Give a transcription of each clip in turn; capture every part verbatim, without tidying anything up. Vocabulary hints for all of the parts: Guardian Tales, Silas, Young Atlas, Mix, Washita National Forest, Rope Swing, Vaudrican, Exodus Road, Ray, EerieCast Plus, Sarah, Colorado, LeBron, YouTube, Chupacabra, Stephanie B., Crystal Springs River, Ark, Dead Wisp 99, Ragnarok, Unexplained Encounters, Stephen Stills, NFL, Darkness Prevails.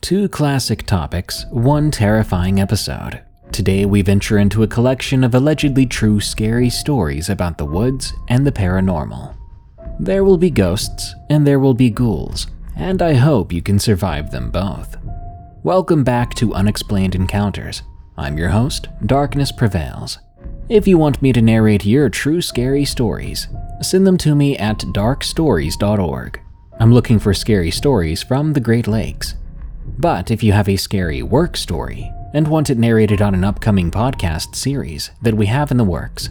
Two classic topics, one terrifying episode. Today we venture into a collection of allegedly true scary stories about the woods and the paranormal. There will be ghosts and there will be ghouls, and I hope you can survive them both. Welcome back to Unexplained Encounters. I'm your host, Darkness Prevails. If you want me to narrate your true scary stories, send them to me at dark stories dot org. I'm looking for scary stories from the Great Lakes. But if you have a scary work story and want it narrated on an upcoming podcast series that we have in the works,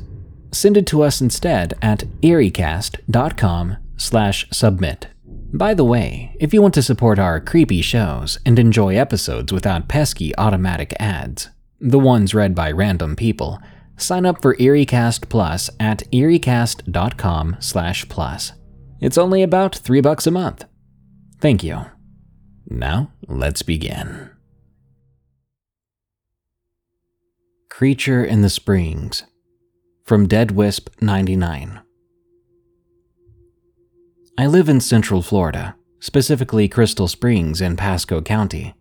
send it to us instead at EerieCast.com slash submit. By the way, if you want to support our creepy shows and enjoy episodes without pesky automatic ads, the ones read by random people, sign up for EerieCast Plus at EerieCast.com slash plus. It's only about three bucks a month. Thank you. Now, let's begin. Creature in the Springs, from Dead Wisp ninety-nine. I live in Central Florida, specifically Crystal Springs in Pasco County.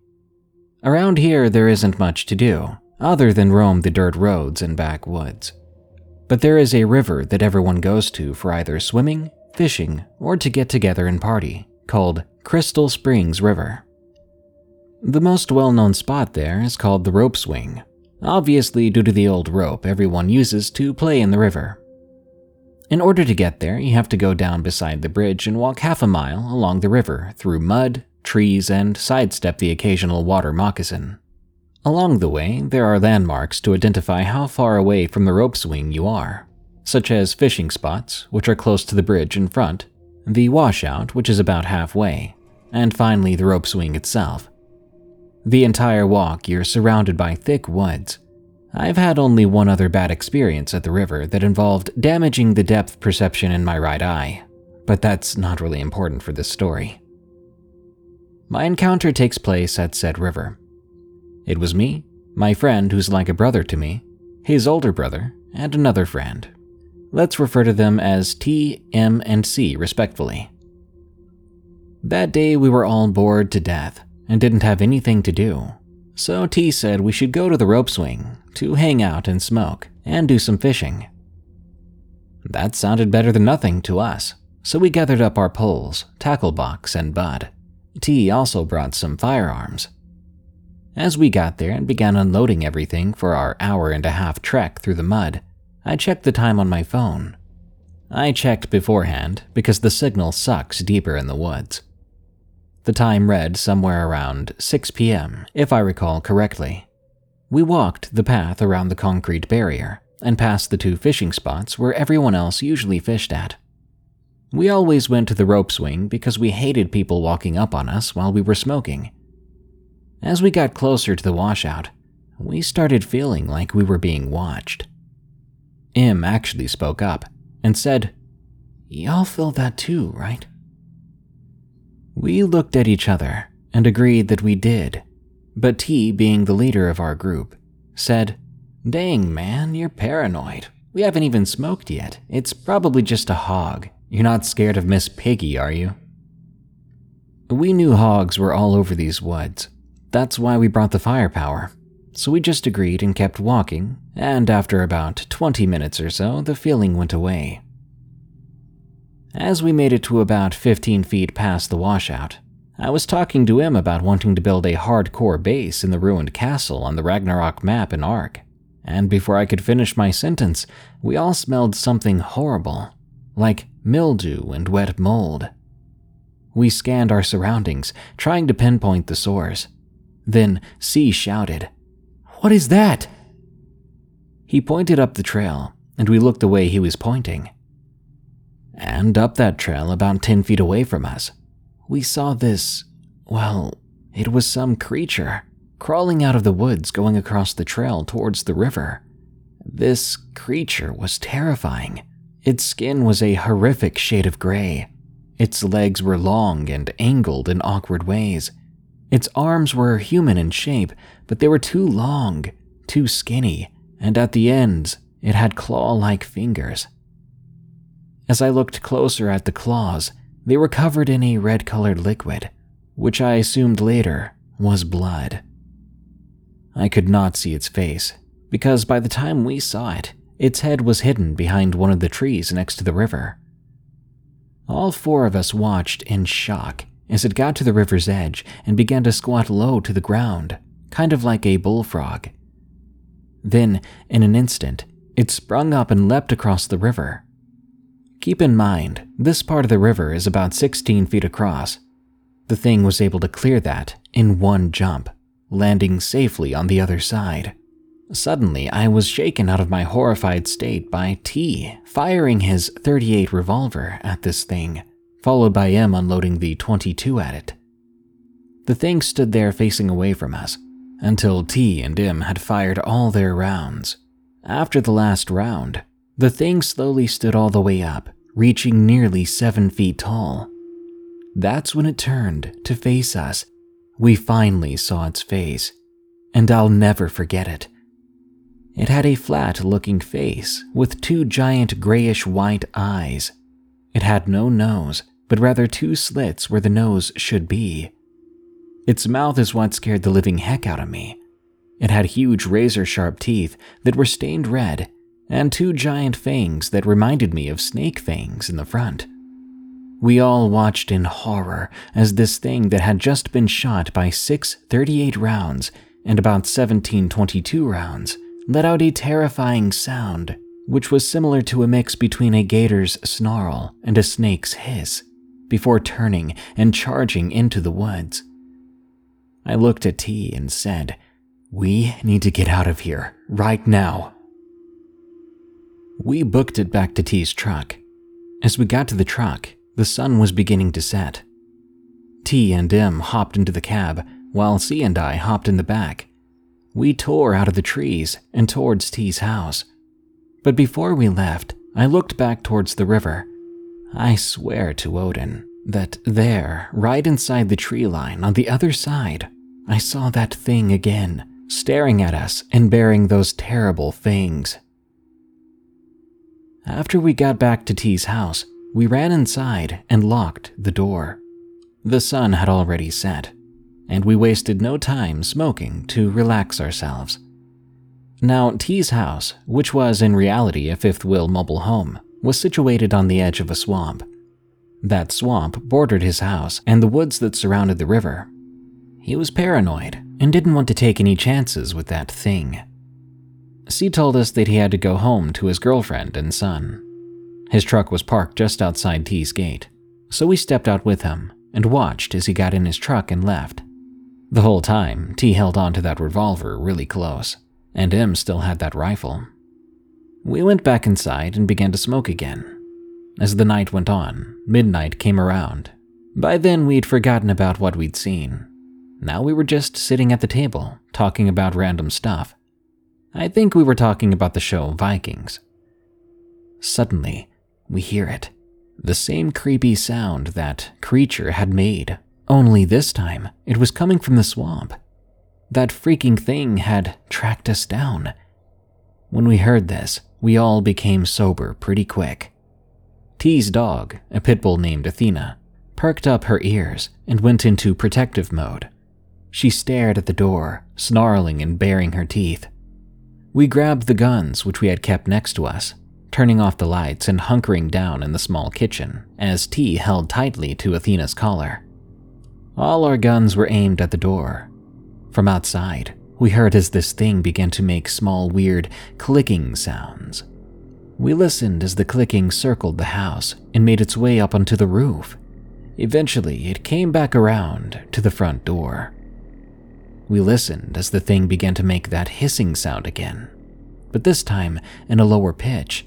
Around here, there isn't much to do, other than roam the dirt roads and backwoods. But there is a river that everyone goes to for either swimming, fishing, or to get together and party, called Crystal Springs River. The most well-known spot there is called the Rope Swing, obviously due to the old rope everyone uses to play in the river. In order to get there, you have to go down beside the bridge and walk half a mile along the river through mud, trees, and sidestep the occasional water moccasin. Along the way, there are landmarks to identify how far away from the Rope Swing you are, such as fishing spots, which are close to the bridge in front, the washout, which is about halfway, and finally the Rope Swing itself. The entire walk, you're surrounded by thick woods. I've had only one other bad experience at the river that involved damaging the depth perception in my right eye, but that's not really important for this story. My encounter takes place at said river. It was me, my friend who's like a brother to me, his older brother, and another friend. Let's refer to them as T, M, and C respectfully. That day we were all bored to death and didn't have anything to do, so T said we should go to the Rope Swing to hang out and smoke and do some fishing. That sounded better than nothing to us, so we gathered up our poles, tackle box, and bud. T also brought some firearms. As we got there and began unloading everything for our hour and a half trek through the mud, I checked the time on my phone. I checked beforehand because the signal sucks deeper in the woods. The time read somewhere around six p.m., if I recall correctly. We walked the path around the concrete barrier and past the two fishing spots where everyone else usually fished at. We always went to the Rope Swing because we hated people walking up on us while we were smoking. As we got closer to the washout, we started feeling like we were being watched. M actually spoke up and said, "Y'all feel that too, right?" We looked at each other and agreed that we did, but T, being the leader of our group, said, "Dang man, you're paranoid. We haven't even smoked yet. It's probably just a hog. You're not scared of Miss Piggy, are you?" We knew hogs were all over these woods. That's why we brought the firepower. So we just agreed and kept walking, and after about twenty minutes or so, the feeling went away. As we made it to about fifteen feet past the washout, I was talking to him about wanting to build a hardcore base in the ruined castle on the Ragnarok map in Ark, and before I could finish my sentence, we all smelled something horrible, like mildew and wet mold. We scanned our surroundings, trying to pinpoint the source. Then C shouted, "What is that?" He pointed up the trail, and we looked the way he was pointing. And up that trail about ten feet away from us, we saw this, well, it was some creature, crawling out of the woods going across the trail towards the river. This creature was terrifying. Its skin was a horrific shade of gray. Its legs were long and angled in awkward ways. Its arms were human in shape, but they were too long, too skinny, and at the ends, it had claw-like fingers. As I looked closer at the claws, they were covered in a red-colored liquid, which I assumed later was blood. I could not see its face, because by the time we saw it, its head was hidden behind one of the trees next to the river. All four of us watched in shock as it got to the river's edge and began to squat low to the ground, kind of like a bullfrog. Then, in an instant, it sprung up and leapt across the river. Keep in mind, this part of the river is about sixteen feet across. The thing was able to clear that in one jump, landing safely on the other side. Suddenly, I was shaken out of my horrified state by T firing his thirty-eight revolver at this thing, followed by M unloading the twenty-two at it. The thing stood there facing away from us, until T and M had fired all their rounds. After the last round, the thing slowly stood all the way up, reaching nearly seven feet tall. That's when it turned to face us. We finally saw its face, and I'll never forget it. It had a flat-looking face with two giant grayish-white eyes. It had no nose, but rather two slits where the nose should be. Its mouth is what scared the living heck out of me. It had huge razor-sharp teeth that were stained red and two giant fangs that reminded me of snake fangs in the front. We all watched in horror as this thing that had just been shot by six thirty-eight rounds and about seventeen twenty-two rounds let out a terrifying sound, which was similar to a mix between a gator's snarl and a snake's hiss, before turning and charging into the woods. I looked at T and said, "We need to get out of here, right now." We booked it back to T's truck. As we got to the truck, the sun was beginning to set. T and M hopped into the cab, while C and I hopped in the back. We tore out of the trees and towards T's house. But before we left, I looked back towards the river. I swear to Odin that there, right inside the tree line on the other side, I saw that thing again, staring at us and bearing those terrible fangs. After we got back to T's house, we ran inside and locked the door. The sun had already set, and we wasted no time smoking to relax ourselves. Now, T's house, which was in reality a fifth wheel mobile home, was situated on the edge of a swamp. That swamp bordered his house and the woods that surrounded the river. He was paranoid and didn't want to take any chances with that thing. C told us that he had to go home to his girlfriend and son. His truck was parked just outside T's gate, so we stepped out with him and watched as he got in his truck and left. The whole time, T held onto that revolver really close, and M still had that rifle. We went back inside and began to smoke again. As the night went on, midnight came around. By then, we'd forgotten about what we'd seen. Now we were just sitting at the table, talking about random stuff. I think we were talking about the show Vikings. Suddenly, we hear it. The same creepy sound that creature had made, only this time it was coming from the swamp. That freaking thing had tracked us down. When we heard this, we all became sober pretty quick. T's dog, a pit bull named Athena, perked up her ears and went into protective mode. She stared at the door, snarling and baring her teeth. We grabbed the guns which we had kept next to us, turning off the lights and hunkering down in the small kitchen as T held tightly to Athena's collar. All our guns were aimed at the door. From outside, we heard as this thing began to make small, weird clicking sounds. We listened as the clicking circled the house and made its way up onto the roof. Eventually, it came back around to the front door. We listened as the thing began to make that hissing sound again, but this time in a lower pitch.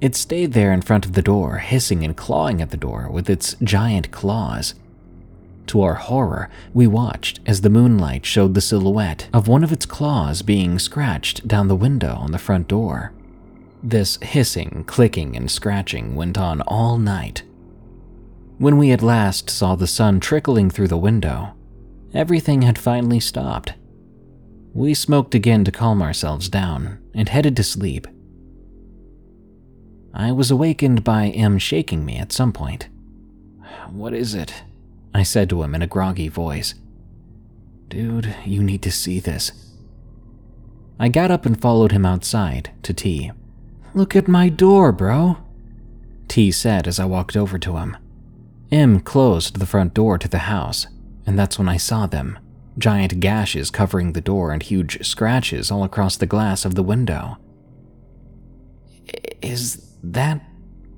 It stayed there in front of the door, hissing and clawing at the door with its giant claws. To our horror, we watched as the moonlight showed the silhouette of one of its claws being scratched down the window on the front door. This hissing, clicking, and scratching went on all night. When we at last saw the sun trickling through the window, everything had finally stopped. We smoked again to calm ourselves down and headed to sleep. I was awakened by him shaking me at some point. "What is it?" I said to him in a groggy voice. "Dude, you need to see this." I got up and followed him outside to T. "Look at my door, bro," T said as I walked over to him. M closed the front door to the house, and that's when I saw them, giant gashes covering the door and huge scratches all across the glass of the window. "Is that...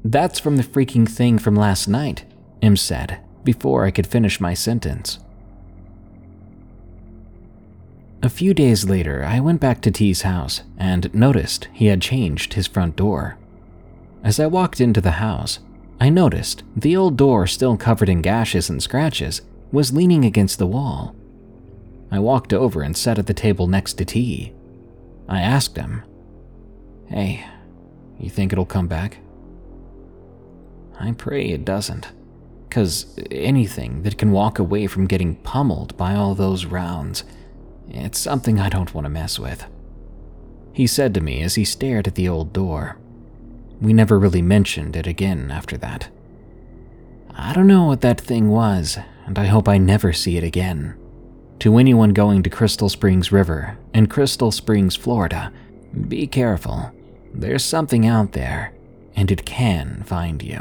that's from the freaking thing from last night," M said, before I could finish my sentence. A few days later, I went back to T's house and noticed he had changed his front door. As I walked into the house, I noticed the old door, still covered in gashes and scratches, was leaning against the wall. I walked over and sat at the table next to T. I asked him, "Hey, you think it'll come back?" "I pray it doesn't, 'cause anything that can walk away from getting pummeled by all those rounds, it's something I don't want to mess with," he said to me as he stared at the old door. We never really mentioned it again after that. "I don't know what that thing was, and I hope I never see it again." To anyone going to Crystal Springs River and Crystal Springs, Florida, be careful. There's something out there, and it can find you.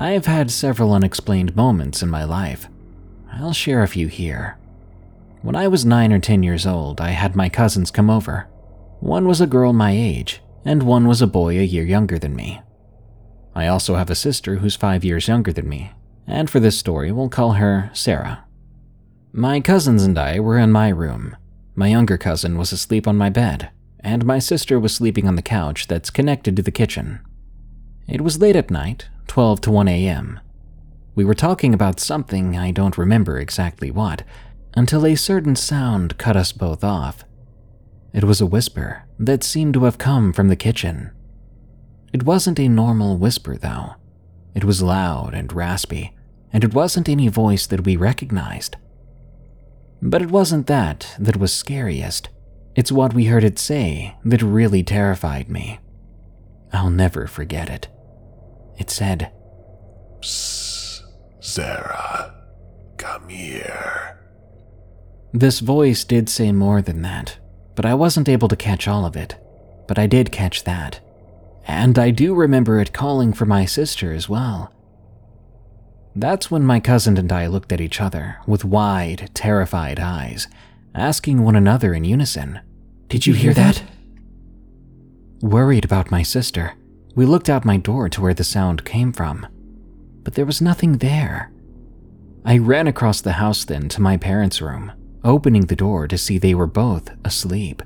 I have had several unexplained moments in my life. I'll share a few here. When I was nine or ten years old, I had my cousins come over. One was a girl my age, and one was a boy a year younger than me. I also have a sister who's five years younger than me, and for this story, we'll call her Sarah. My cousins and I were in my room. My younger cousin was asleep on my bed, and my sister was sleeping on the couch that's connected to the kitchen. It was late at night, twelve to one a.m. We were talking about something, I don't remember exactly what, until a certain sound cut us both off. It was a whisper that seemed to have come from the kitchen. It wasn't a normal whisper, though. It was loud and raspy, and it wasn't any voice that we recognized. But it wasn't that that was scariest. It's what we heard it say that really terrified me. I'll never forget it. It said, "Psst, Sarah, come here. This voice did say more than that, but I wasn't able to catch all of it. But I did catch that. And I do remember it calling for my sister as well. That's when my cousin and I looked at each other with wide, terrified eyes, asking one another in unison, "Did you hear that?" Worried about my sister, we looked out my door to where the sound came from, but there was nothing there. I ran across the house then to my parents' room, opening the door to see they were both asleep.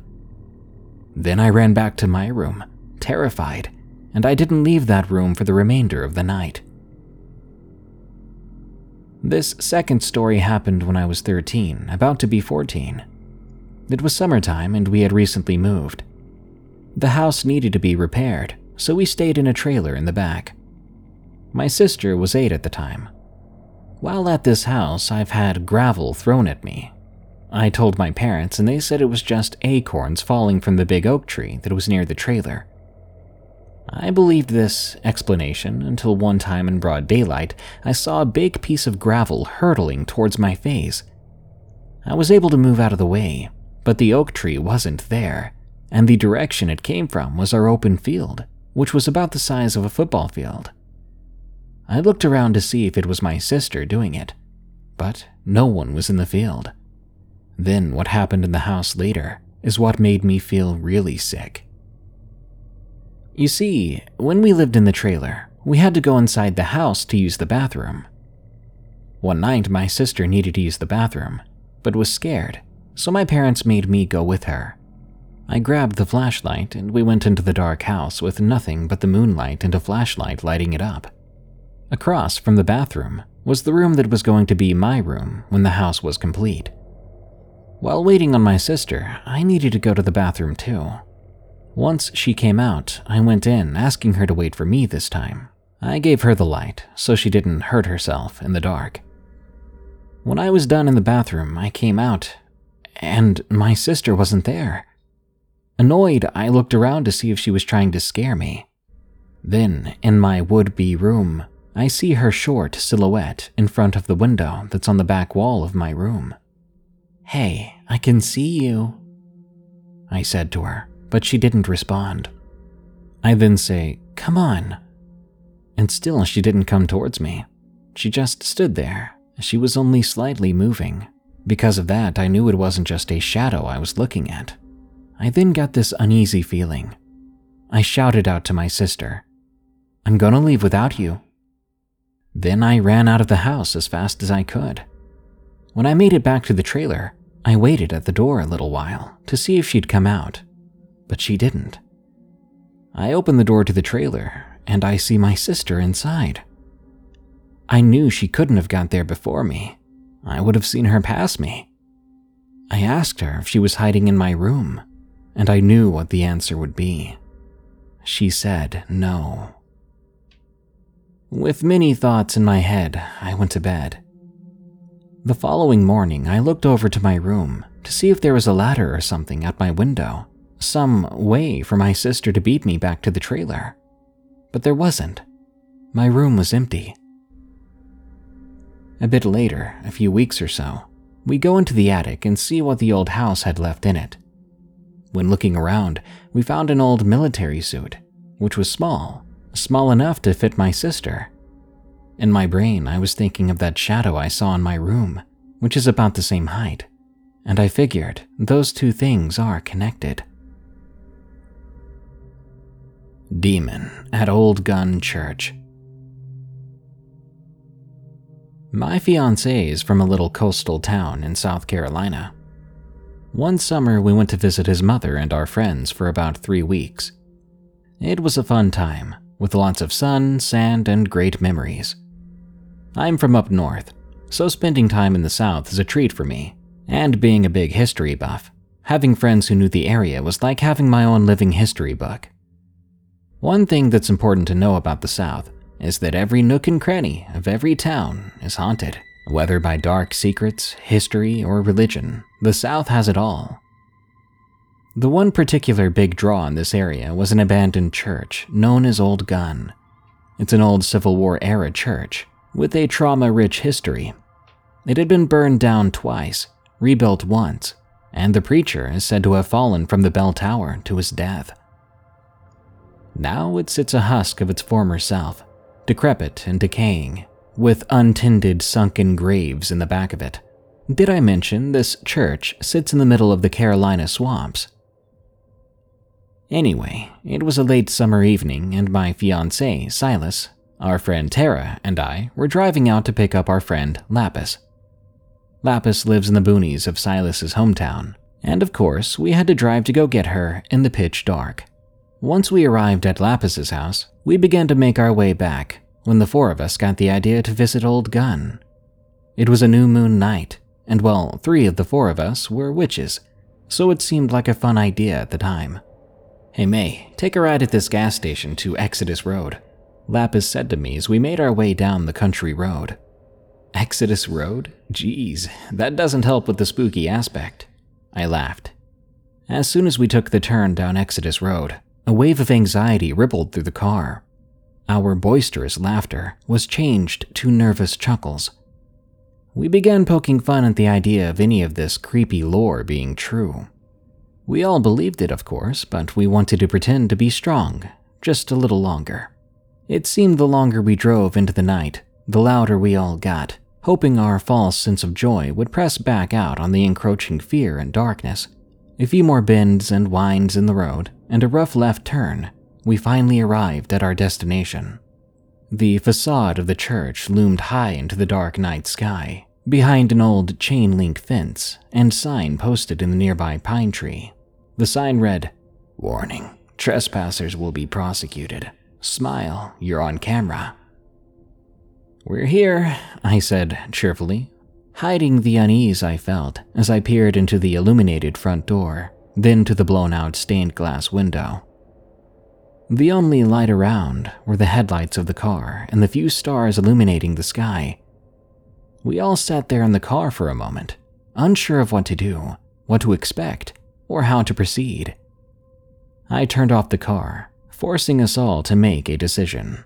Then I ran back to my room, terrified, and I didn't leave that room for the remainder of the night. This second story happened when I was thirteen, about to be fourteen. It was summertime and we had recently moved. The house needed to be repaired, so we stayed in a trailer in the back. My sister was eight at the time. While at this house, I've had gravel thrown at me. I told my parents and they said it was just acorns falling from the big oak tree that was near the trailer. I believed this explanation until one time in broad daylight, I saw a big piece of gravel hurtling towards my face. I was able to move out of the way, but the oak tree wasn't there, and the direction it came from was our open field, which was about the size of a football field. I looked around to see if it was my sister doing it, but no one was in the field. Then what happened in the house later is what made me feel really sick. You see, when we lived in the trailer, we had to go inside the house to use the bathroom. One night, my sister needed to use the bathroom, but was scared, so my parents made me go with her. I grabbed the flashlight and we went into the dark house with nothing but the moonlight and a flashlight lighting it up. Across from the bathroom was the room that was going to be my room when the house was complete. While waiting on my sister, I needed to go to the bathroom too. Once she came out, I went in, asking her to wait for me this time. I gave her the light, so she didn't hurt herself in the dark. When I was done in the bathroom, I came out, and my sister wasn't there. Annoyed, I looked around to see if she was trying to scare me. Then, in my would-be room, I see her short silhouette in front of the window that's on the back wall of my room. "Hey, I can see you," I said to her. But she didn't respond. I then say, "Come on." And still she didn't come towards me. She just stood there. She was only slightly moving. Because of that, I knew it wasn't just a shadow I was looking at. I then got this uneasy feeling. I shouted out to my sister, "I'm gonna leave without you." Then I ran out of the house as fast as I could. When I made it back to the trailer, I waited at the door a little while to see if she'd come out. But she didn't. I opened the door to the trailer, and I see my sister inside. I knew she couldn't have got there before me. I would have seen her pass me. I asked her if she was hiding in my room, and I knew what the answer would be. She said no. With many thoughts in my head, I went to bed. The following morning, I looked over to my room to see if there was a ladder or something at my window. Some way for my sister to beat me back to the trailer. But there wasn't. My room was empty. A bit later, a few weeks or so, we go into the attic and see what the old house had left in it. When looking around, we found an old military suit, which was small, small enough to fit my sister. In my brain, I was thinking of that shadow I saw in my room, which is about the same height, and I figured those two things are connected. Demon at Old Gun Church. My fiancée is from a little coastal town in South Carolina. One summer we went to visit his mother and our friends for about three weeks. It was a fun time, with lots of sun, sand, and great memories. I'm from up north, so spending time in the South is a treat for me, and being a big history buff, having friends who knew the area was like having my own living history book. One thing that's important to know about the South is that every nook and cranny of every town is haunted. Whether by dark secrets, history, or religion, the South has it all. The one particular big draw in this area was an abandoned church known as Old Gun. It's an old Civil War era church, with a trauma-rich history. It had been burned down twice, rebuilt once, and the preacher is said to have fallen from the bell tower to his death. Now it sits a husk of its former self, decrepit and decaying, with untinted sunken graves in the back of it. Did I mention this church sits in the middle of the Carolina swamps? Anyway, it was a late summer evening and my fiancé, Silas, our friend Tara, and I were driving out to pick up our friend Lapis. Lapis lives in the boonies of Silas's hometown, and of course we had to drive to go get her in the pitch dark. Once we arrived at Lapis's house, we began to make our way back when the four of us got the idea to visit Old Gun. It was a new moon night, and well, three of the four of us were witches, so it seemed like a fun idea at the time. "Hey May, take a ride at this gas station to Exodus Road," Lapis said to me as we made our way down the country road. Exodus Road? Geez, that doesn't help with the spooky aspect, I laughed. As soon as we took the turn down Exodus Road, a wave of anxiety rippled through the car. Our boisterous laughter was changed to nervous chuckles. We began poking fun at the idea of any of this creepy lore being true. We all believed it, of course, but we wanted to pretend to be strong, just a little longer. It seemed the longer we drove into the night, the louder we all got, hoping our false sense of joy would press back out on the encroaching fear and darkness. A few more bends and winds in the road, and a rough left turn, we finally arrived at our destination. The facade of the church loomed high into the dark night sky, behind an old chain-link fence and sign posted in the nearby pine tree. The sign read, "Warning, trespassers will be prosecuted. Smile, you're on camera." "We're here," I said cheerfully, hiding the unease I felt as I peered into the illuminated front door, then to the blown-out stained glass window. The only light around were the headlights of the car and the few stars illuminating the sky. We all sat there in the car for a moment, unsure of what to do, what to expect, or how to proceed. I turned off the car, forcing us all to make a decision.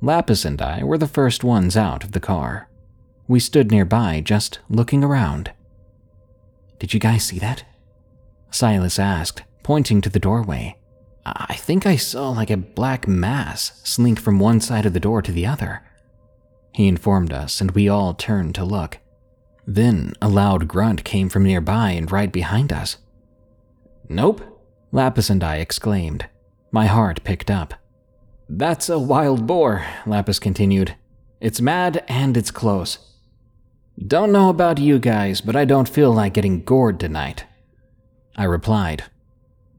Lapis and I were the first ones out of the car. We stood nearby, just looking around. "Did you guys see that?" Silas asked, pointing to the doorway. "I think I saw like a black mass slink from one side of the door to the other," he informed us, and we all turned to look. Then a loud grunt came from nearby and right behind us. "Nope," Lapis and I exclaimed. My heart picked up. "That's a wild boar," Lapis continued. "It's mad and it's close. Don't know about you guys, but I don't feel like getting gored tonight," I replied.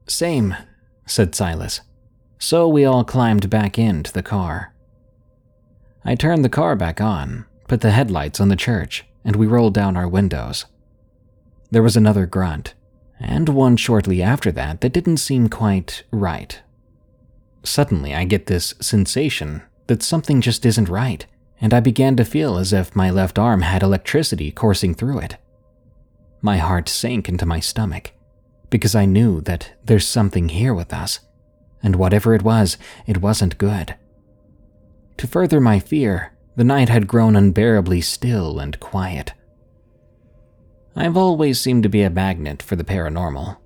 "Same," said Silas. So we all climbed back into the car. I turned the car back on, put the headlights on the church, and we rolled down our windows. There was another grunt, and one shortly after that that didn't seem quite right. Suddenly, I get this sensation that something just isn't right, and I began to feel as if my left arm had electricity coursing through it. My heart sank into my stomach, because I knew that there's something here with us, and whatever it was, it wasn't good. To further my fear, the night had grown unbearably still and quiet. I've always seemed to be a magnet for the paranormal.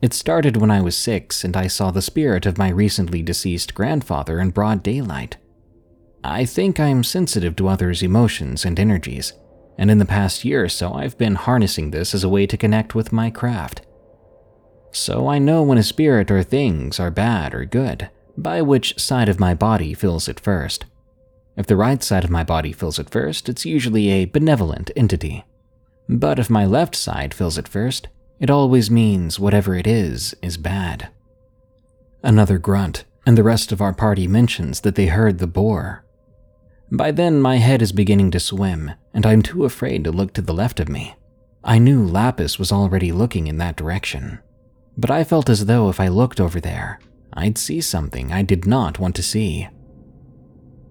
It started when I was six and I saw the spirit of my recently deceased grandfather in broad daylight. I think I'm sensitive to others' emotions and energies, and in the past year or so I've been harnessing this as a way to connect with my craft. So I know when a spirit or things are bad or good, by which side of my body feels it first. If the right side of my body feels it first, it's usually a benevolent entity. But if my left side feels it first, it always means whatever it is, is bad. Another grunt, and the rest of our party mentions that they heard the boar. By then, my head is beginning to swim, and I'm too afraid to look to the left of me. I knew Lapis was already looking in that direction, but I felt as though if I looked over there, I'd see something I did not want to see.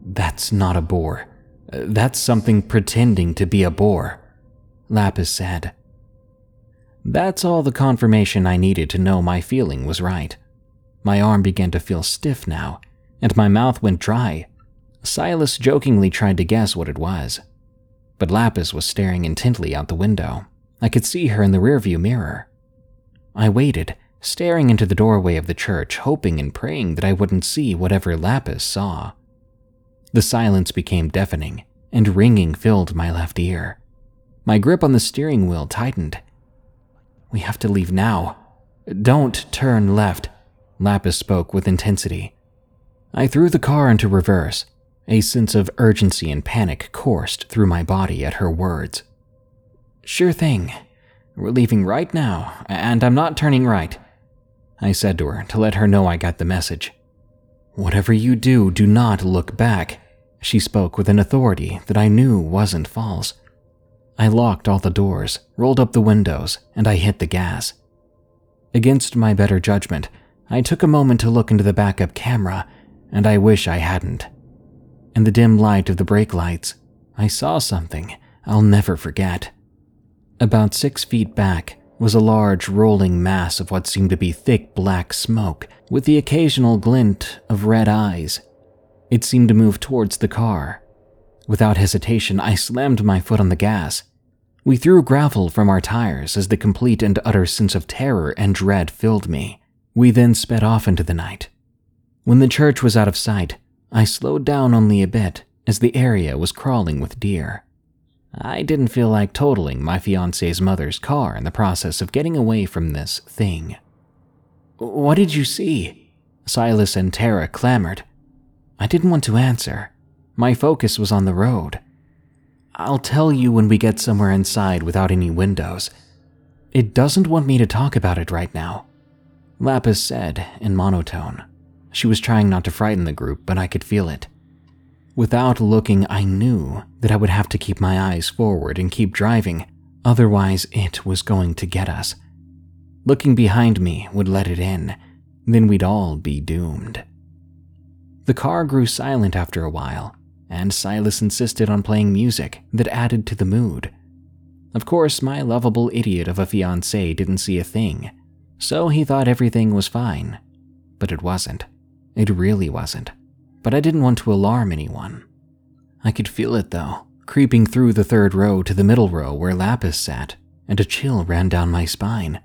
"That's not a boar. That's something pretending to be a boar," Lapis said. That's all the confirmation I needed to know my feeling was right. My arm began to feel stiff now, and my mouth went dry, Silas jokingly tried to guess what it was. But Lapis was staring intently out the window. I could see her in the rearview mirror. I waited, staring into the doorway of the church, hoping and praying that I wouldn't see whatever Lapis saw. The silence became deafening, and ringing filled my left ear. My grip on the steering wheel tightened. "We have to leave now. Don't turn left," Lapis spoke with intensity. I threw the car into reverse. A sense of urgency and panic coursed through my body at her words. "Sure thing. We're leaving right now, and I'm not turning right," I said to her to let her know I got the message. "Whatever you do, do not look back," she spoke with an authority that I knew wasn't false. I locked all the doors, rolled up the windows, and I hit the gas. Against my better judgment, I took a moment to look into the backup camera, and I wish I hadn't. In the dim light of the brake lights, I saw something I'll never forget. About six feet back was a large rolling mass of what seemed to be thick black smoke, with the occasional glint of red eyes. It seemed to move towards the car. Without hesitation, I slammed my foot on the gas. We threw gravel from our tires as the complete and utter sense of terror and dread filled me. We then sped off into the night. When the church was out of sight, I slowed down only a bit as the area was crawling with deer. I didn't feel like totaling my fiancé's mother's car in the process of getting away from this thing. "What did you see?" Silas and Tara clamored. I didn't want to answer. My focus was on the road. "I'll tell you when we get somewhere inside without any windows. It doesn't want me to talk about it right now," Lapis said in monotone. She was trying not to frighten the group, but I could feel it. Without looking, I knew that I would have to keep my eyes forward and keep driving, otherwise it was going to get us. Looking behind me would let it in, then we'd all be doomed. The car grew silent after a while, and Silas insisted on playing music that added to the mood. Of course, my lovable idiot of a fiancé didn't see a thing, so he thought everything was fine, but it wasn't. It really wasn't, but I didn't want to alarm anyone. I could feel it though, creeping through the third row to the middle row where Lapis sat, and a chill ran down my spine.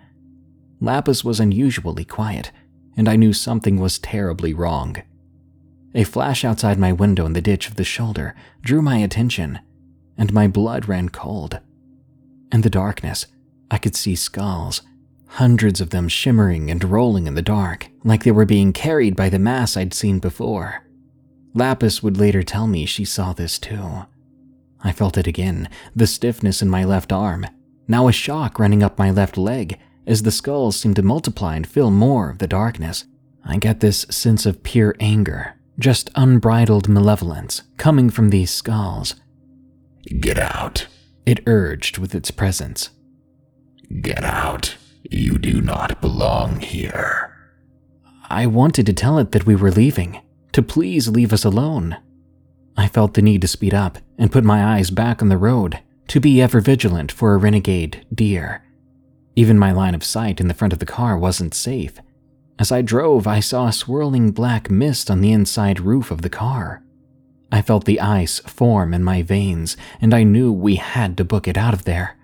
Lapis was unusually quiet, and I knew something was terribly wrong. A flash outside my window in the ditch of the shoulder drew my attention, and my blood ran cold. In the darkness, I could see skulls, hundreds of them shimmering and rolling in the dark, like they were being carried by the mass I'd seen before. Lapis would later tell me she saw this too. I felt it again, the stiffness in my left arm, now a shock running up my left leg as the skulls seemed to multiply and fill more of the darkness. I got this sense of pure anger, just unbridled malevolence, coming from these skulls. "Get out," it urged with its presence. "Get out. You do not belong here." I wanted to tell it that we were leaving, to please leave us alone. I felt the need to speed up and put my eyes back on the road, to be ever vigilant for a renegade deer. Even my line of sight in the front of the car wasn't safe. As I drove, I saw a swirling black mist on the inside roof of the car. I felt the ice form in my veins, and I knew we had to book it out of there.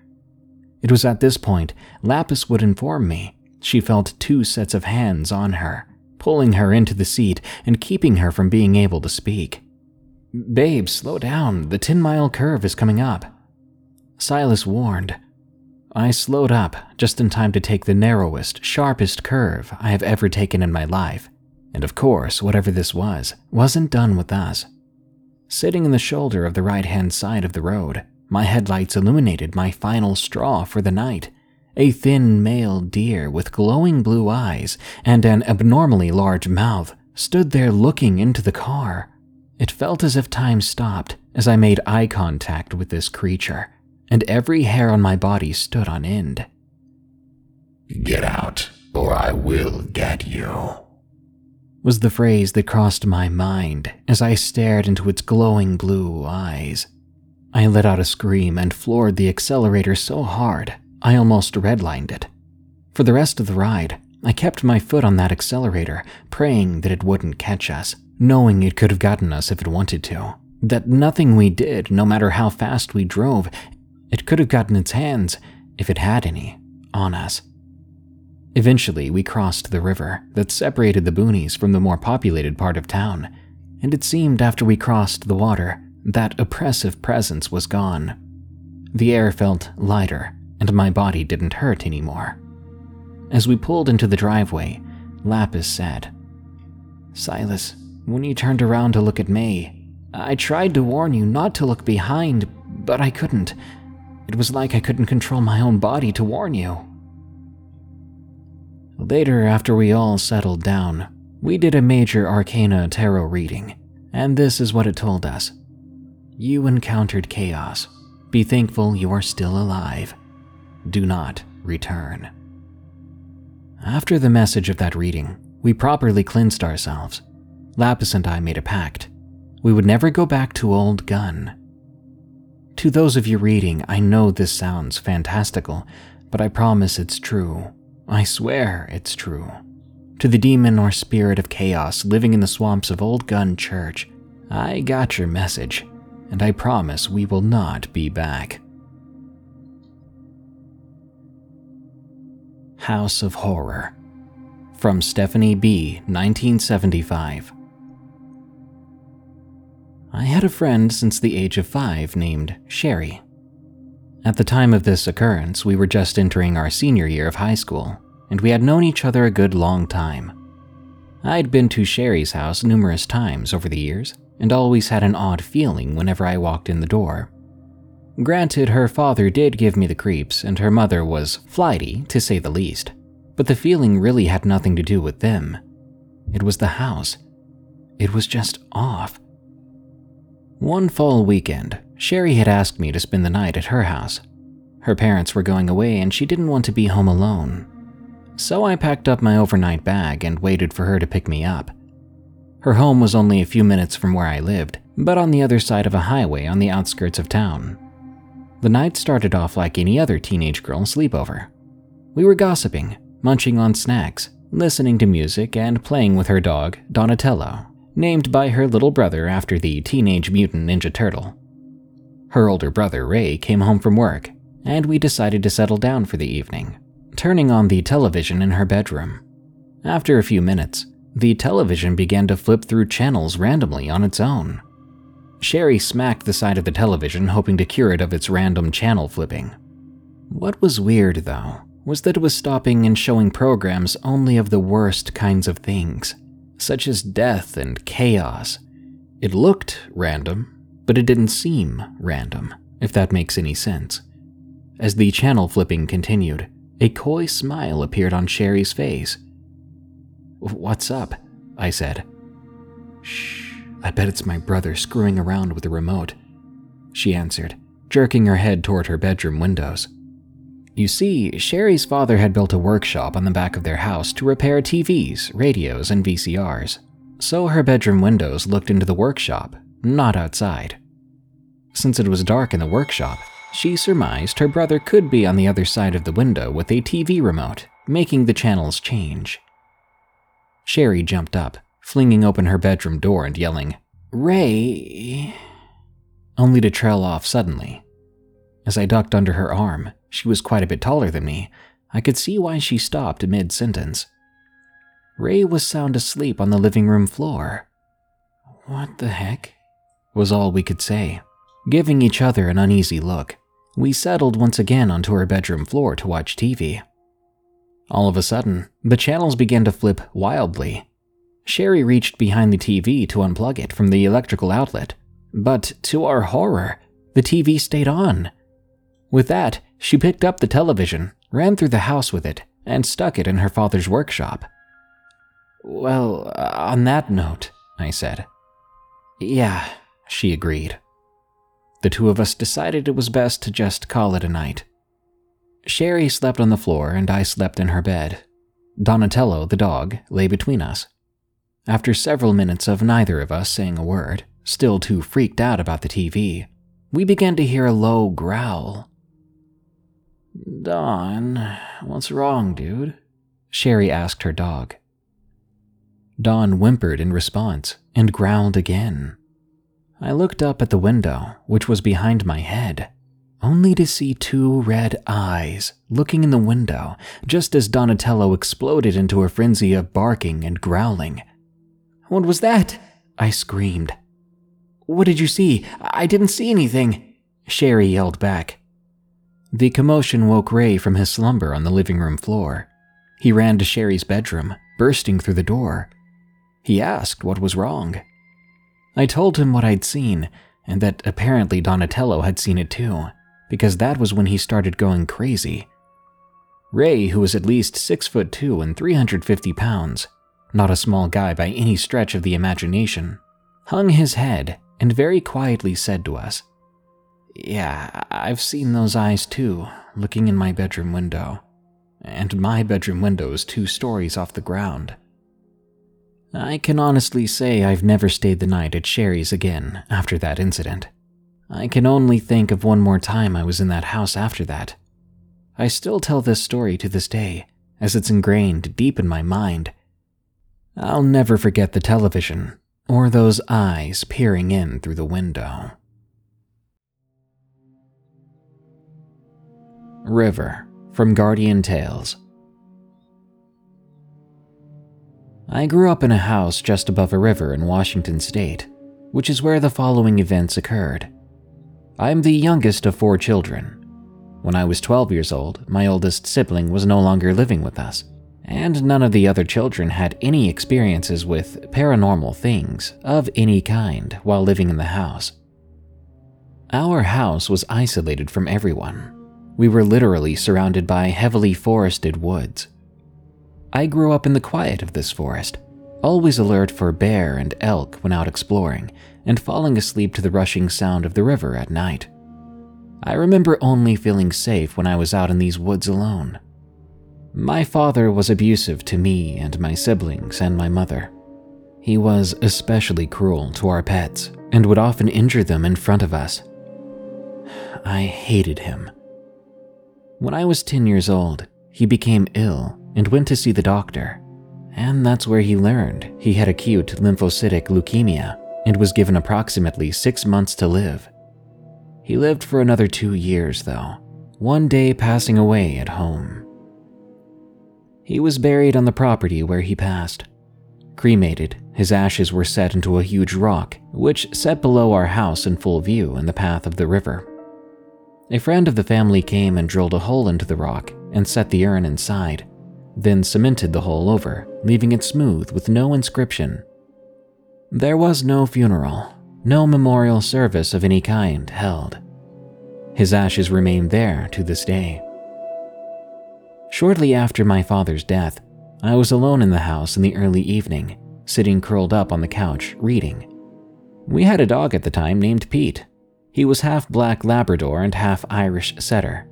It was at this point Lapis would inform me she felt two sets of hands on her, pulling her into the seat and keeping her from being able to speak. "Babe, slow down. The ten-mile curve is coming up," Silas warned. I slowed up just in time to take the narrowest, sharpest curve I have ever taken in my life. And of course, whatever this was, wasn't done with us. Sitting in the shoulder of the right-hand side of the road, my headlights illuminated my final straw for the night, a thin male deer with glowing blue eyes and an abnormally large mouth stood there looking into the car. It felt as if time stopped as I made eye contact with this creature, and every hair on my body stood on end. "Get out, or I will get you," was the phrase that crossed my mind as I stared into its glowing blue eyes. I let out a scream and floored the accelerator so hard, I almost redlined it. For the rest of the ride, I kept my foot on that accelerator, praying that it wouldn't catch us, knowing it could have gotten us if it wanted to. That nothing we did, no matter how fast we drove, it could have gotten its hands, if it had any, on us. Eventually, we crossed the river that separated the boonies from the more populated part of town, and it seemed after we crossed the water, that oppressive presence was gone. The air felt lighter, and my body didn't hurt anymore. As we pulled into the driveway, Lapis said, "Silas, when you turned around to look at me, I tried to warn you not to look behind, but I couldn't. It was like I couldn't control my own body to warn you." Later, after we all settled down, we did a major Arcana tarot reading, and this is what it told us. You encountered chaos. Be thankful you are still alive. Do not return. After the message of that reading, we properly cleansed ourselves. Lapis and I made a pact. We would never go back to Old Gun. To those of you reading, I know this sounds fantastical, but I promise it's true. I swear it's true. To the demon or spirit of chaos living in the swamps of Old Gun Church, I got your message, and I promise we will not be back. House of Horror. From Stephanie B., nineteen seventy-five. I had a friend since the age of five named Sherry. At the time of this occurrence, we were just entering our senior year of high school, and we had known each other a good long time. I'd been to Sherry's house numerous times over the years, and always had an odd feeling whenever I walked in the door. Granted, her father did give me the creeps, and her mother was flighty, to say the least, but the feeling really had nothing to do with them. It was the house. It was just off. One fall weekend, Sherry had asked me to spend the night at her house. Her parents were going away and she didn't want to be home alone. So I packed up my overnight bag and waited for her to pick me up. Her home was only a few minutes from where I lived, but on the other side of a highway on the outskirts of town. The night started off like any other teenage girl sleepover. We were gossiping, munching on snacks, listening to music, and playing with her dog, Donatello, named by her little brother after the Teenage Mutant Ninja Turtle. Her older brother, Ray, came home from work, and we decided to settle down for the evening, turning on the television in her bedroom. After a few minutes, the television began to flip through channels randomly on its own. Sherry smacked the side of the television, hoping to cure it of its random channel flipping. What was weird, though, was that it was stopping and showing programs only of the worst kinds of things, such as death and chaos. It looked random, but it didn't seem random, if that makes any sense. As the channel flipping continued, a coy smile appeared on Sherry's face. "What's up?" I said. "Shh, I bet it's my brother screwing around with the remote," she answered, jerking her head toward her bedroom windows. You see, Sherry's father had built a workshop on the back of their house to repair T Vs, radios, and V C Rs, so her bedroom windows looked into the workshop, not outside. Since it was dark in the workshop, she surmised her brother could be on the other side of the window with a T V remote, making the channels change. Sherry jumped up, flinging open her bedroom door and yelling, "Ray," only to trail off suddenly. As I ducked under her arm, she was quite a bit taller than me, I could see why she stopped mid-sentence. Ray was sound asleep on the living room floor. "What the heck?" was all we could say. Giving each other an uneasy look, we settled once again onto her bedroom floor to watch T V. All of a sudden, the channels began to flip wildly. Sherry reached behind the T V to unplug it from the electrical outlet, but to our horror, the T V stayed on. With that, she picked up the television, ran through the house with it, and stuck it in her father's workshop. "Well, on that note," I said. "Yeah," she agreed. The two of us decided it was best to just call it a night. Sherry slept on the floor and I slept in her bed. Donatello, the dog, lay between us. After several minutes of neither of us saying a word, still too freaked out about the T V, we began to hear a low growl. "Don, what's wrong, dude?" Sherry asked her dog. Dawn whimpered in response and growled again. I looked up at the window, which was behind my head, only to see two red eyes looking in the window just as Donatello exploded into a frenzy of barking and growling. "What was that?" I screamed. "What did you see? I didn't see anything," Sherry yelled back. The commotion woke Ray from his slumber on the living room floor. He ran to Sherry's bedroom, bursting through the door. He asked what was wrong. I told him what I'd seen, and that apparently Donatello had seen it too, because that was when he started going crazy. Ray, who was at least six foot two and three hundred fifty pounds, not a small guy by any stretch of the imagination, hung his head and very quietly said to us, "Yeah, I've seen those eyes too, looking in my bedroom window. And my bedroom window is two stories off the ground." I can honestly say I've never stayed the night at Sherry's again after that incident. I can only think of one more time I was in that house after that. I still tell this story to this day, as it's ingrained deep in my mind. I'll never forget the television, or those eyes peering in through the window. River, from Guardian Tales. I grew up in a house just above a river in Washington state, which is where the following events occurred. I'm the youngest of four children. When I was twelve years old, my oldest sibling was no longer living with us, and none of the other children had any experiences with paranormal things of any kind while living in the house. Our house was isolated from everyone. We were literally surrounded by heavily forested woods. I grew up in the quiet of this forest, always alert for bear and elk when out exploring, and falling asleep to the rushing sound of the river at night. I remember only feeling safe when I was out in these woods alone. My father was abusive to me and my siblings and my mother. He was especially cruel to our pets and would often injure them in front of us. I hated him. When I was ten years old, he became ill and went to see the doctor, and that's where he learned he had acute lymphocytic leukemia and was given approximately six months to live. He lived for another two years though, one day passing away at home. He was buried on the property where he passed. Cremated, his ashes were set into a huge rock, which set below our house in full view in the path of the river. A friend of the family came and drilled a hole into the rock and set the urn inside, then cemented the hole over, leaving it smooth with no inscription. There was no funeral, no memorial service of any kind held. His ashes remain there to this day. Shortly after my father's death, I was alone in the house in the early evening, sitting curled up on the couch, reading. We had a dog at the time named Pete. He was half black Labrador and half Irish setter.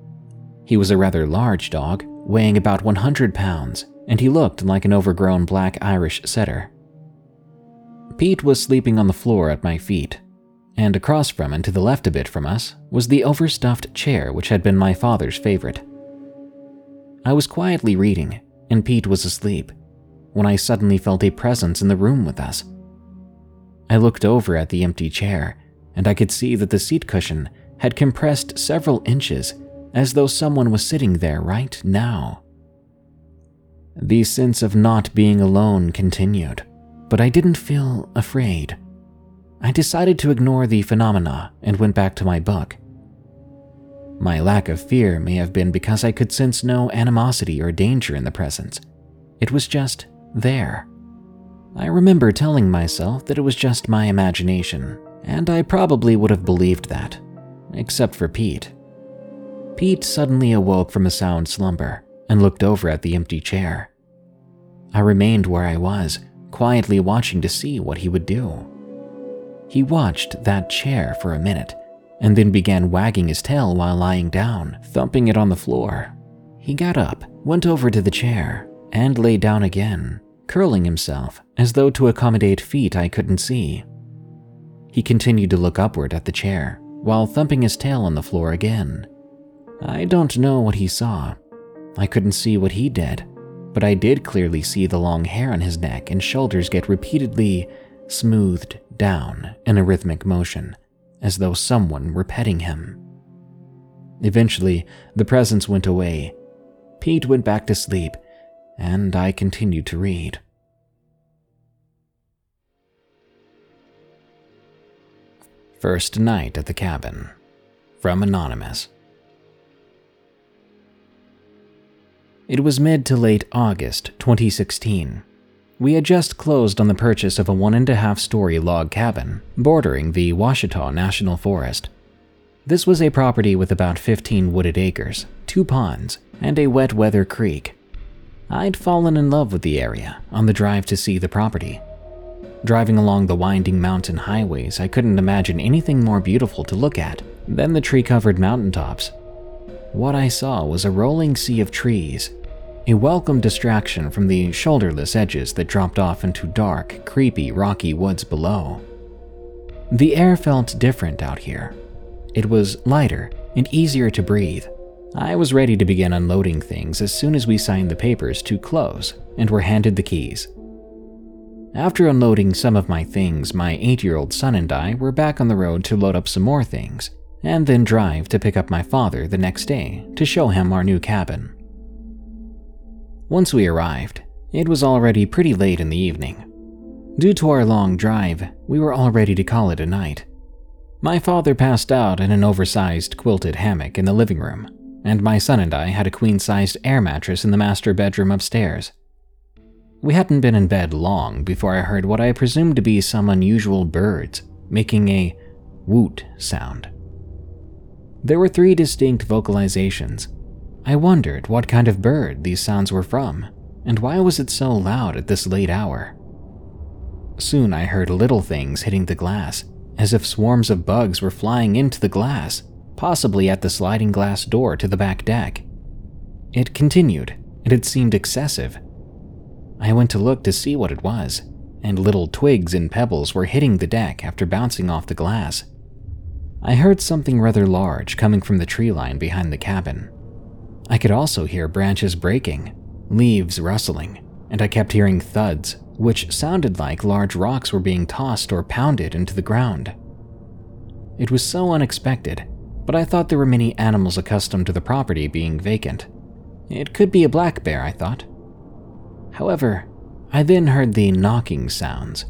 He was a rather large dog, weighing about one hundred pounds, and he looked like an overgrown black Irish setter. Pete was sleeping on the floor at my feet, and across from and to the left a bit from us was the overstuffed chair which had been my father's favorite. I was quietly reading, and Pete was asleep, when I suddenly felt a presence in the room with us. I looked over at the empty chair, and I could see that the seat cushion had compressed several inches, as though someone was sitting there right now. The sense of not being alone continued, but I didn't feel afraid. I decided to ignore the phenomena and went back to my book. My lack of fear may have been because I could sense no animosity or danger in the presence. It was just there. I remember telling myself that it was just my imagination, and I probably would have believed that, except for Pete. Pete suddenly awoke from a sound slumber and looked over at the empty chair. I remained where I was, quietly watching to see what he would do. He watched that chair for a minute, and then began wagging his tail while lying down, thumping it on the floor. He got up, went over to the chair, and lay down again, curling himself as though to accommodate feet I couldn't see. He continued to look upward at the chair, while thumping his tail on the floor again. I don't know what he saw. I couldn't see what he did, but I did clearly see the long hair on his neck and shoulders get repeatedly smoothed down in a rhythmic motion, as though someone were petting him. Eventually, the presence went away. Pete went back to sleep, and I continued to read. First Night at the Cabin. From Anonymous. It was mid to late August twenty sixteen. We had just closed on the purchase of a one and a half story log cabin bordering the Washita National Forest. This was a property with about fifteen wooded acres, two ponds, and a wet weather creek. I'd fallen in love with the area on the drive to see the property. Driving along the winding mountain highways, I couldn't imagine anything more beautiful to look at than the tree-covered mountaintops. What I saw was a rolling sea of trees, a welcome distraction from the shoulderless edges that dropped off into dark, creepy, rocky woods below. The air felt different out here. It was lighter and easier to breathe. I was ready to begin unloading things as soon as we signed the papers to close and were handed the keys. After unloading some of my things, my eight-year-old son and I were back on the road to load up some more things, and then drive to pick up my father the next day to show him our new cabin. Once we arrived, it was already pretty late in the evening. Due to our long drive, we were all ready to call it a night. My father passed out in an oversized quilted hammock in the living room, and my son and I had a queen-sized air mattress in the master bedroom upstairs. We hadn't been in bed long before I heard what I presumed to be some unusual birds making a woot sound. There were three distinct vocalizations. I wondered what kind of bird these sounds were from, and why was it so loud at this late hour? Soon I heard little things hitting the glass, as if swarms of bugs were flying into the glass, possibly at the sliding glass door to the back deck. It continued, and it seemed excessive. I went to look to see what it was, and little twigs and pebbles were hitting the deck after bouncing off the glass. I heard something rather large coming from the tree line behind the cabin. I could also hear branches breaking, leaves rustling, and I kept hearing thuds, which sounded like large rocks were being tossed or pounded into the ground. It was so unexpected, but I thought there were many animals accustomed to the property being vacant. It could be a black bear, I thought. However, I then heard the knocking sounds.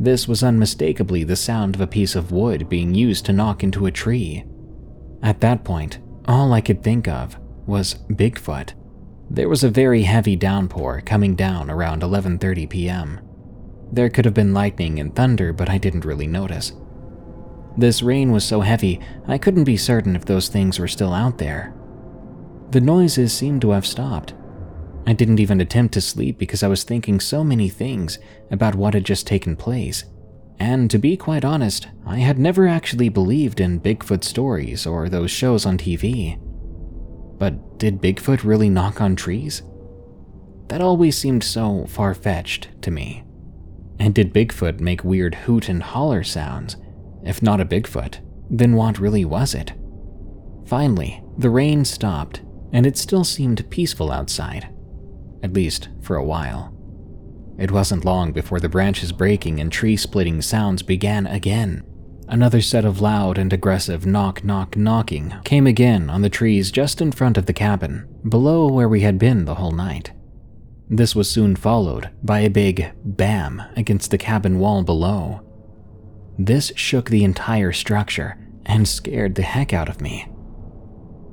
This was unmistakably the sound of a piece of wood being used to knock into a tree. At that point, all I could think of was Bigfoot. There was a very heavy downpour coming down around eleven thirty p.m. There could have been lightning and thunder, but I didn't really notice. This rain was so heavy, I couldn't be certain if those things were still out there. The noises seemed to have stopped. I didn't even attempt to sleep because I was thinking so many things about what had just taken place, and to be quite honest, I had never actually believed in Bigfoot stories or those shows on T V. But did Bigfoot really knock on trees? That always seemed so far-fetched to me. And did Bigfoot make weird hoot and holler sounds? If not a Bigfoot, then what really was it? Finally, the rain stopped, and it still seemed peaceful outside. At least for a while. It wasn't long before the branches breaking and tree-splitting sounds began again. Another set of loud and aggressive knock-knock-knocking came again on the trees just in front of the cabin, below where we had been the whole night. This was soon followed by a big bam against the cabin wall below. This shook the entire structure and scared the heck out of me.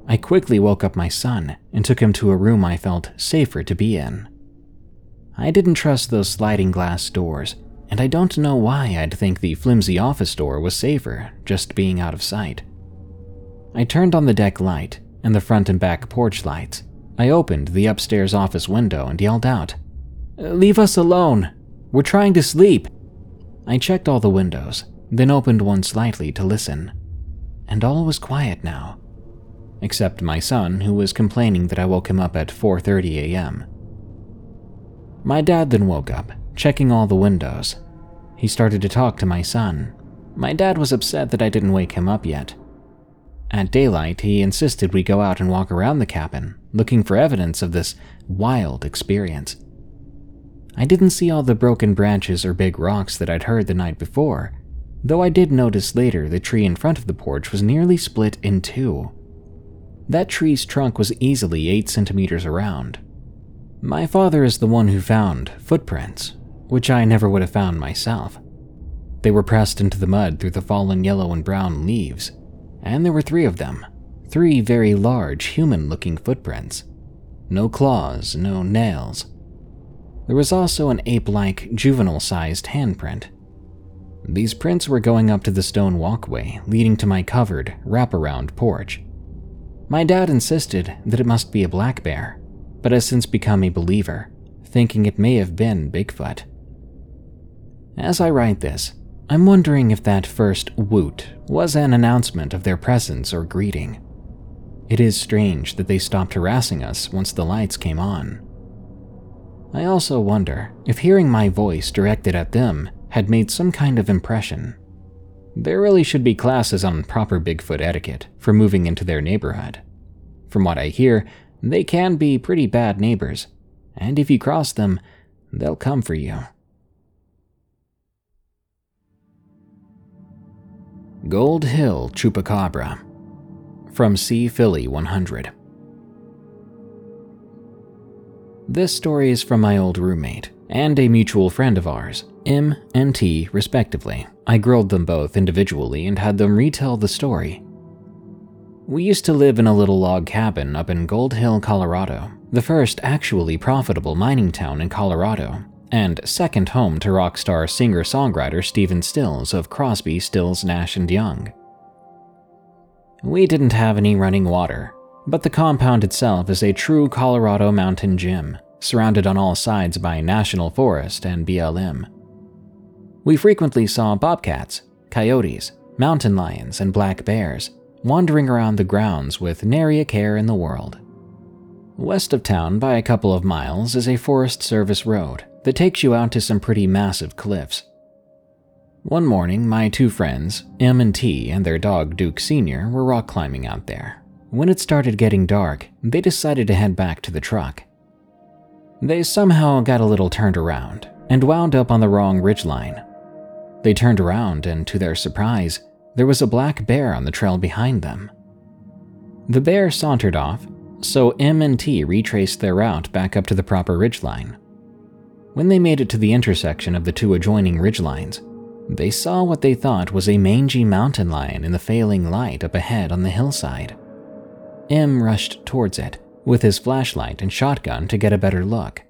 I quickly woke up my son and took him to a room I felt safer to be in. I didn't trust those sliding glass doors, and I don't know why I'd think the flimsy office door was safer just being out of sight. I turned on the deck light and the front and back porch lights. I opened the upstairs office window and yelled out, "Leave us alone! We're trying to sleep!" I checked all the windows, then opened one slightly to listen, and all was quiet now. Except my son, who was complaining that I woke him up at four thirty a.m. My dad then woke up, checking all the windows. He started to talk to my son. My dad was upset that I didn't wake him up yet. At daylight, he insisted we go out and walk around the cabin, looking for evidence of this wild experience. I didn't see all the broken branches or big rocks that I'd heard the night before, though I did notice later the tree in front of the porch was nearly split in two. That tree's trunk was easily eight centimeters around. My father is the one who found footprints, which I never would have found myself. They were pressed into the mud through the fallen yellow and brown leaves, and there were three of them, three very large human-looking footprints. No claws, no nails. There was also an ape-like, juvenile-sized handprint. These prints were going up to the stone walkway leading to my covered, wraparound porch. My dad insisted that it must be a black bear, but has since become a believer, thinking it may have been Bigfoot. As I write this, I'm wondering if that first woot was an announcement of their presence or greeting. It is strange that they stopped harassing us once the lights came on. I also wonder if hearing my voice directed at them had made some kind of impression. There really should be classes on proper Bigfoot etiquette for moving into their neighborhood. From what I hear, they can be pretty bad neighbors, and if you cross them, they'll come for you. Gold Hill Chupacabra. From C. Philly one hundred. This story is from my old roommate and a mutual friend of ours, M and T respectively. I grilled them both individually and had them retell the story. We used to live in a little log cabin up in Gold Hill, Colorado, the first actually profitable mining town in Colorado, and second home to rock star singer-songwriter Stephen Stills of Crosby, Stills, Nash and Young. We didn't have any running water, but the compound itself is a true Colorado mountain gym, surrounded on all sides by National Forest and B L M. We frequently saw bobcats, coyotes, mountain lions, and black bears, wandering around the grounds with nary a care in the world. West of town by a couple of miles is a Forest Service road that takes you out to some pretty massive cliffs. One morning, my two friends, M and T and their dog Duke Senior, were rock climbing out there. When it started getting dark, they decided to head back to the truck. They somehow got a little turned around and wound up on the wrong ridgeline. They turned around and, to their surprise, there was a black bear on the trail behind them. The bear sauntered off, so M and T retraced their route back up to the proper ridgeline. When they made it to the intersection of the two adjoining ridgelines, they saw what they thought was a mangy mountain lion in the failing light up ahead on the hillside. M rushed towards it with his flashlight and shotgun to get a better look.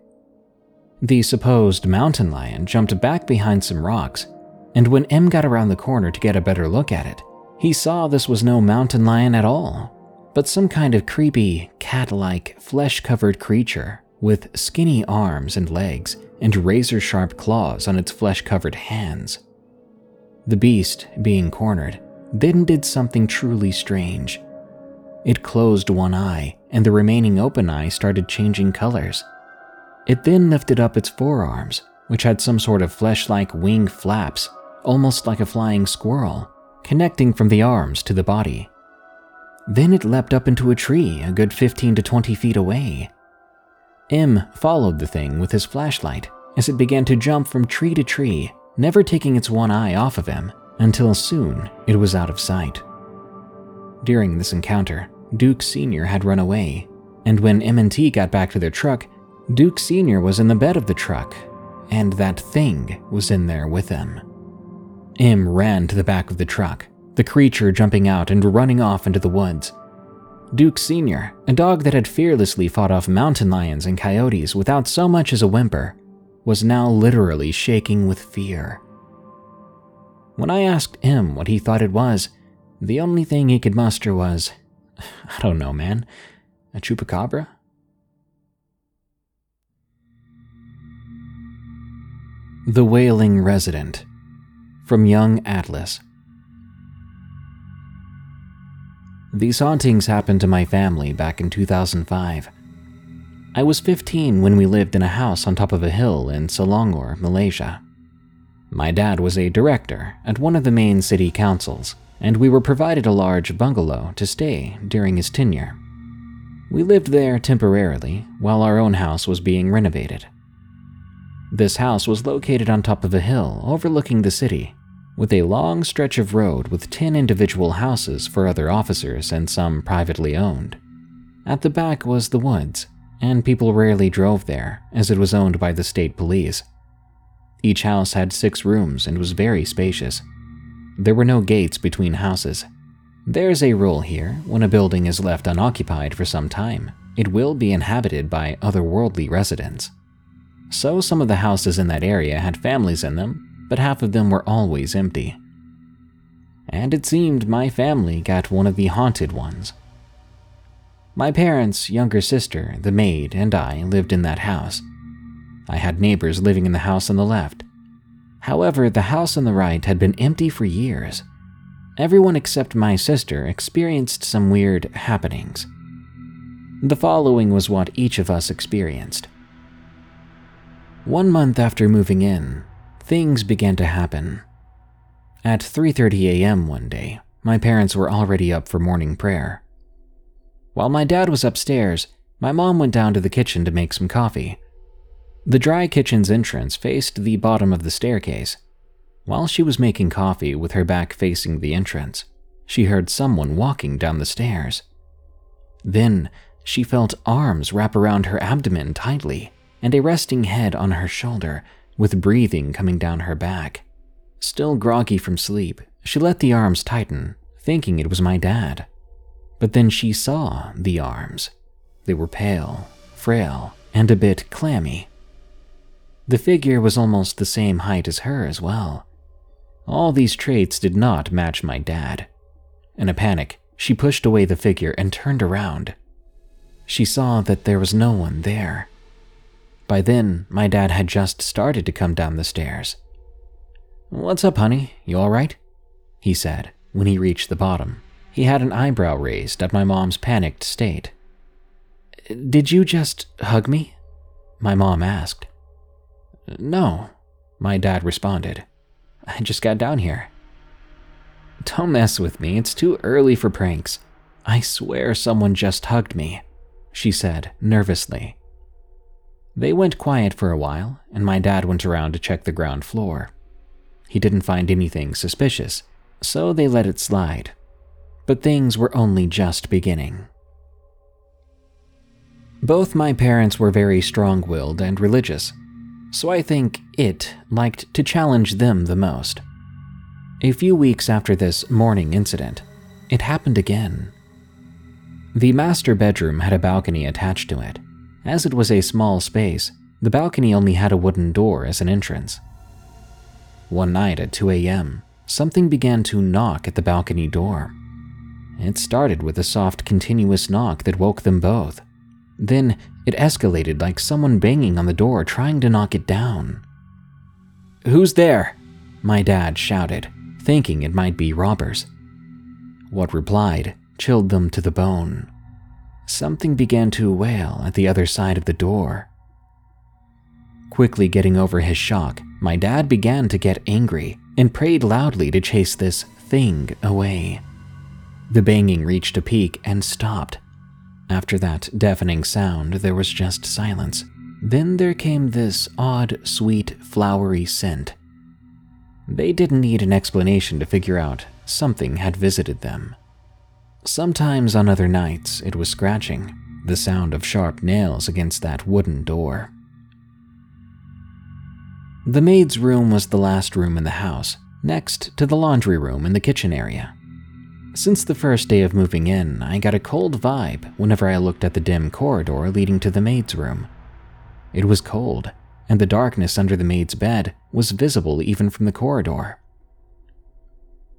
The supposed mountain lion jumped back behind some rocks, and when M got around the corner to get a better look at it, he saw this was no mountain lion at all, but some kind of creepy, cat-like, flesh-covered creature with skinny arms and legs and razor-sharp claws on its flesh-covered hands. The beast, being cornered, then did something truly strange. It closed one eye, and the remaining open eye started changing colors. It then lifted up its forearms, which had some sort of flesh-like wing flaps, almost like a flying squirrel, connecting from the arms to the body. Then it leapt up into a tree a good fifteen to twenty feet away. M followed the thing with his flashlight as it began to jump from tree to tree, never taking its one eye off of him, until soon it was out of sight. During this encounter, Duke Senior had run away, and when M and T got back to their truck, Duke Senior was in the bed of the truck, and that thing was in there with him. M ran to the back of the truck, the creature jumping out and running off into the woods. Duke Senior, a dog that had fearlessly fought off mountain lions and coyotes without so much as a whimper, was now literally shaking with fear. When I asked M what he thought it was, the only thing he could muster was, I don't know, man, a chupacabra? The Wailing Resident. From Young Atlas. These hauntings happened to my family back in two thousand five. I was fifteen when we lived in a house on top of a hill in Selangor, Malaysia. My dad was a director at one of the main city councils, and we were provided a large bungalow to stay during his tenure. We lived there temporarily while our own house was being renovated. This house was located on top of a hill overlooking the city, with a long stretch of road with ten individual houses for other officers and some privately owned. At the back was the woods, and people rarely drove there as it was owned by the state police. Each house had six rooms and was very spacious. There were no gates between houses. There's a rule here: when a building is left unoccupied for some time, it will be inhabited by otherworldly residents. So some of the houses in that area had families in them, but half of them were always empty. And it seemed my family got one of the haunted ones. My parents' younger sister, the maid, and I lived in that house. I had neighbors living in the house on the left. However, the house on the right had been empty for years. Everyone except my sister experienced some weird happenings. The following was what each of us experienced. One month after moving in, things began to happen. At three thirty a.m. one day, my parents were already up for morning prayer. While my dad was upstairs, my mom went down to the kitchen to make some coffee. The dry kitchen's entrance faced the bottom of the staircase. While she was making coffee with her back facing the entrance, she heard someone walking down the stairs. Then, she felt arms wrap around her abdomen tightly, and a resting head on her shoulder, with breathing coming down her back. Still groggy from sleep, she let the arms tighten, thinking it was my dad. But then she saw the arms. They were pale, frail, and a bit clammy. The figure was almost the same height as her as well. All these traits did not match my dad. In a panic, she pushed away the figure and turned around. She saw that there was no one there. By then, my dad had just started to come down the stairs. "What's up, honey? You all right?" he said when he reached the bottom. He had an eyebrow raised at my mom's panicked state. "Did you just hug me?" my mom asked. "No," my dad responded. "I just got down here." "Don't mess with me. It's too early for pranks. I swear someone just hugged me," she said nervously. They went quiet for a while, and my dad went around to check the ground floor. He didn't find anything suspicious, so they let it slide. But things were only just beginning. Both my parents were very strong-willed and religious, so I think it liked to challenge them the most. A few weeks after this morning incident, it happened again. The master bedroom had a balcony attached to it. As it was a small space, the balcony only had a wooden door as an entrance. One night at two a.m., something began to knock at the balcony door. It started with a soft, continuous knock that woke them both. Then it escalated like someone banging on the door trying to knock it down. "Who's there?" my dad shouted, thinking it might be robbers. What replied chilled them to the bone. Something began to wail at the other side of the door. Quickly getting over his shock, my dad began to get angry and prayed loudly to chase this thing away. The banging reached a peak and stopped. After that deafening sound, there was just silence. Then there came this odd, sweet, flowery scent. They didn't need an explanation to figure out something had visited them. Sometimes on other nights, it was scratching, the sound of sharp nails against that wooden door. The maid's room was the last room in the house, next to the laundry room in the kitchen area. Since the first day of moving in, I got a cold vibe whenever I looked at the dim corridor leading to the maid's room. It was cold, and the darkness under the maid's bed was visible even from the corridor.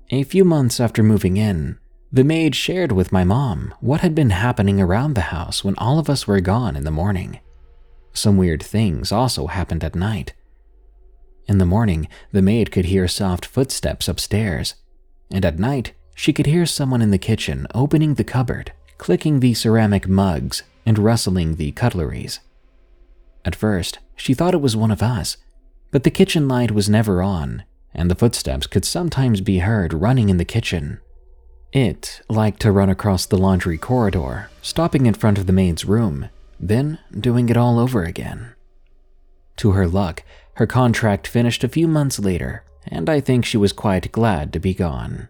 A few months after moving in, the maid shared with my mom what had been happening around the house when all of us were gone in the morning. Some weird things also happened at night. In the morning, the maid could hear soft footsteps upstairs, and at night, she could hear someone in the kitchen opening the cupboard, clicking the ceramic mugs, and rustling the cutleries. At first, she thought it was one of us, but the kitchen light was never on, and the footsteps could sometimes be heard running in the kitchen, It liked to run across the laundry corridor, stopping in front of the maid's room, then doing it all over again. To her luck, her contract finished a few months later, and I think she was quite glad to be gone.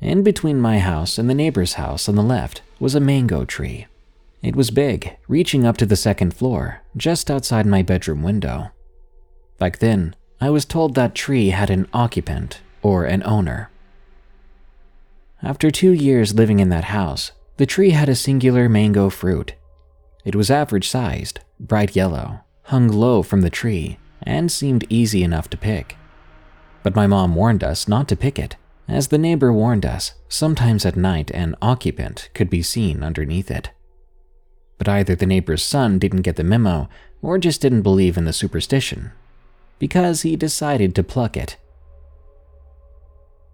In between my house and the neighbor's house on the left was a mango tree. It was big, reaching up to the second floor, just outside my bedroom window. Back then, I was told that tree had an occupant, or an owner. After two years living in that house, the tree had a singular mango fruit. It was average-sized, bright yellow, hung low from the tree, and seemed easy enough to pick. But my mom warned us not to pick it, as the neighbor warned us, sometimes at night an occupant could be seen underneath it. But either the neighbor's son didn't get the memo, or just didn't believe in the superstition, because he decided to pluck it.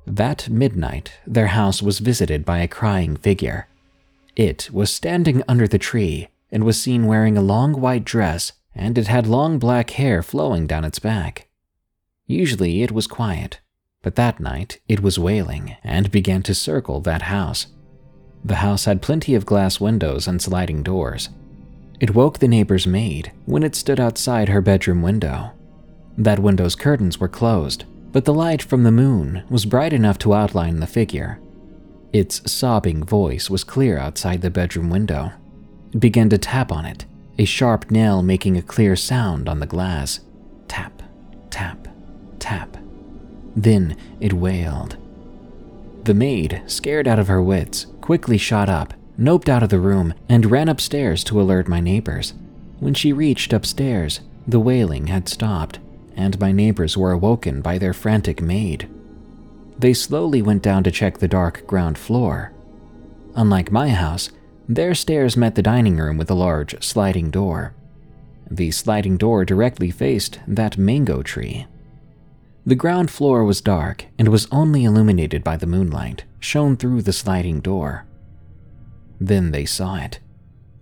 That midnight, their house was visited by a crying figure. It was standing under the tree and was seen wearing a long white dress, and it had long black hair flowing down its back. Usually it was quiet, but that night it was wailing and began to circle that house. The house had plenty of glass windows and sliding doors. It woke the neighbor's maid when it stood outside her bedroom window. That window's curtains were closed, but the light from the moon was bright enough to outline the figure. Its sobbing voice was clear outside the bedroom window. It began to tap on it, a sharp nail making a clear sound on the glass. Tap, tap, tap. Then it wailed. The maid, scared out of her wits, quickly shot up, noped out of the room, and ran upstairs to alert my neighbors. When she reached upstairs, the wailing had stopped, and my neighbors were awoken by their frantic maid. They slowly went down to check the dark ground floor. Unlike my house, their stairs met the dining room with a large sliding door. The sliding door directly faced that mango tree. The ground floor was dark and was only illuminated by the moonlight shone through the sliding door. Then they saw it.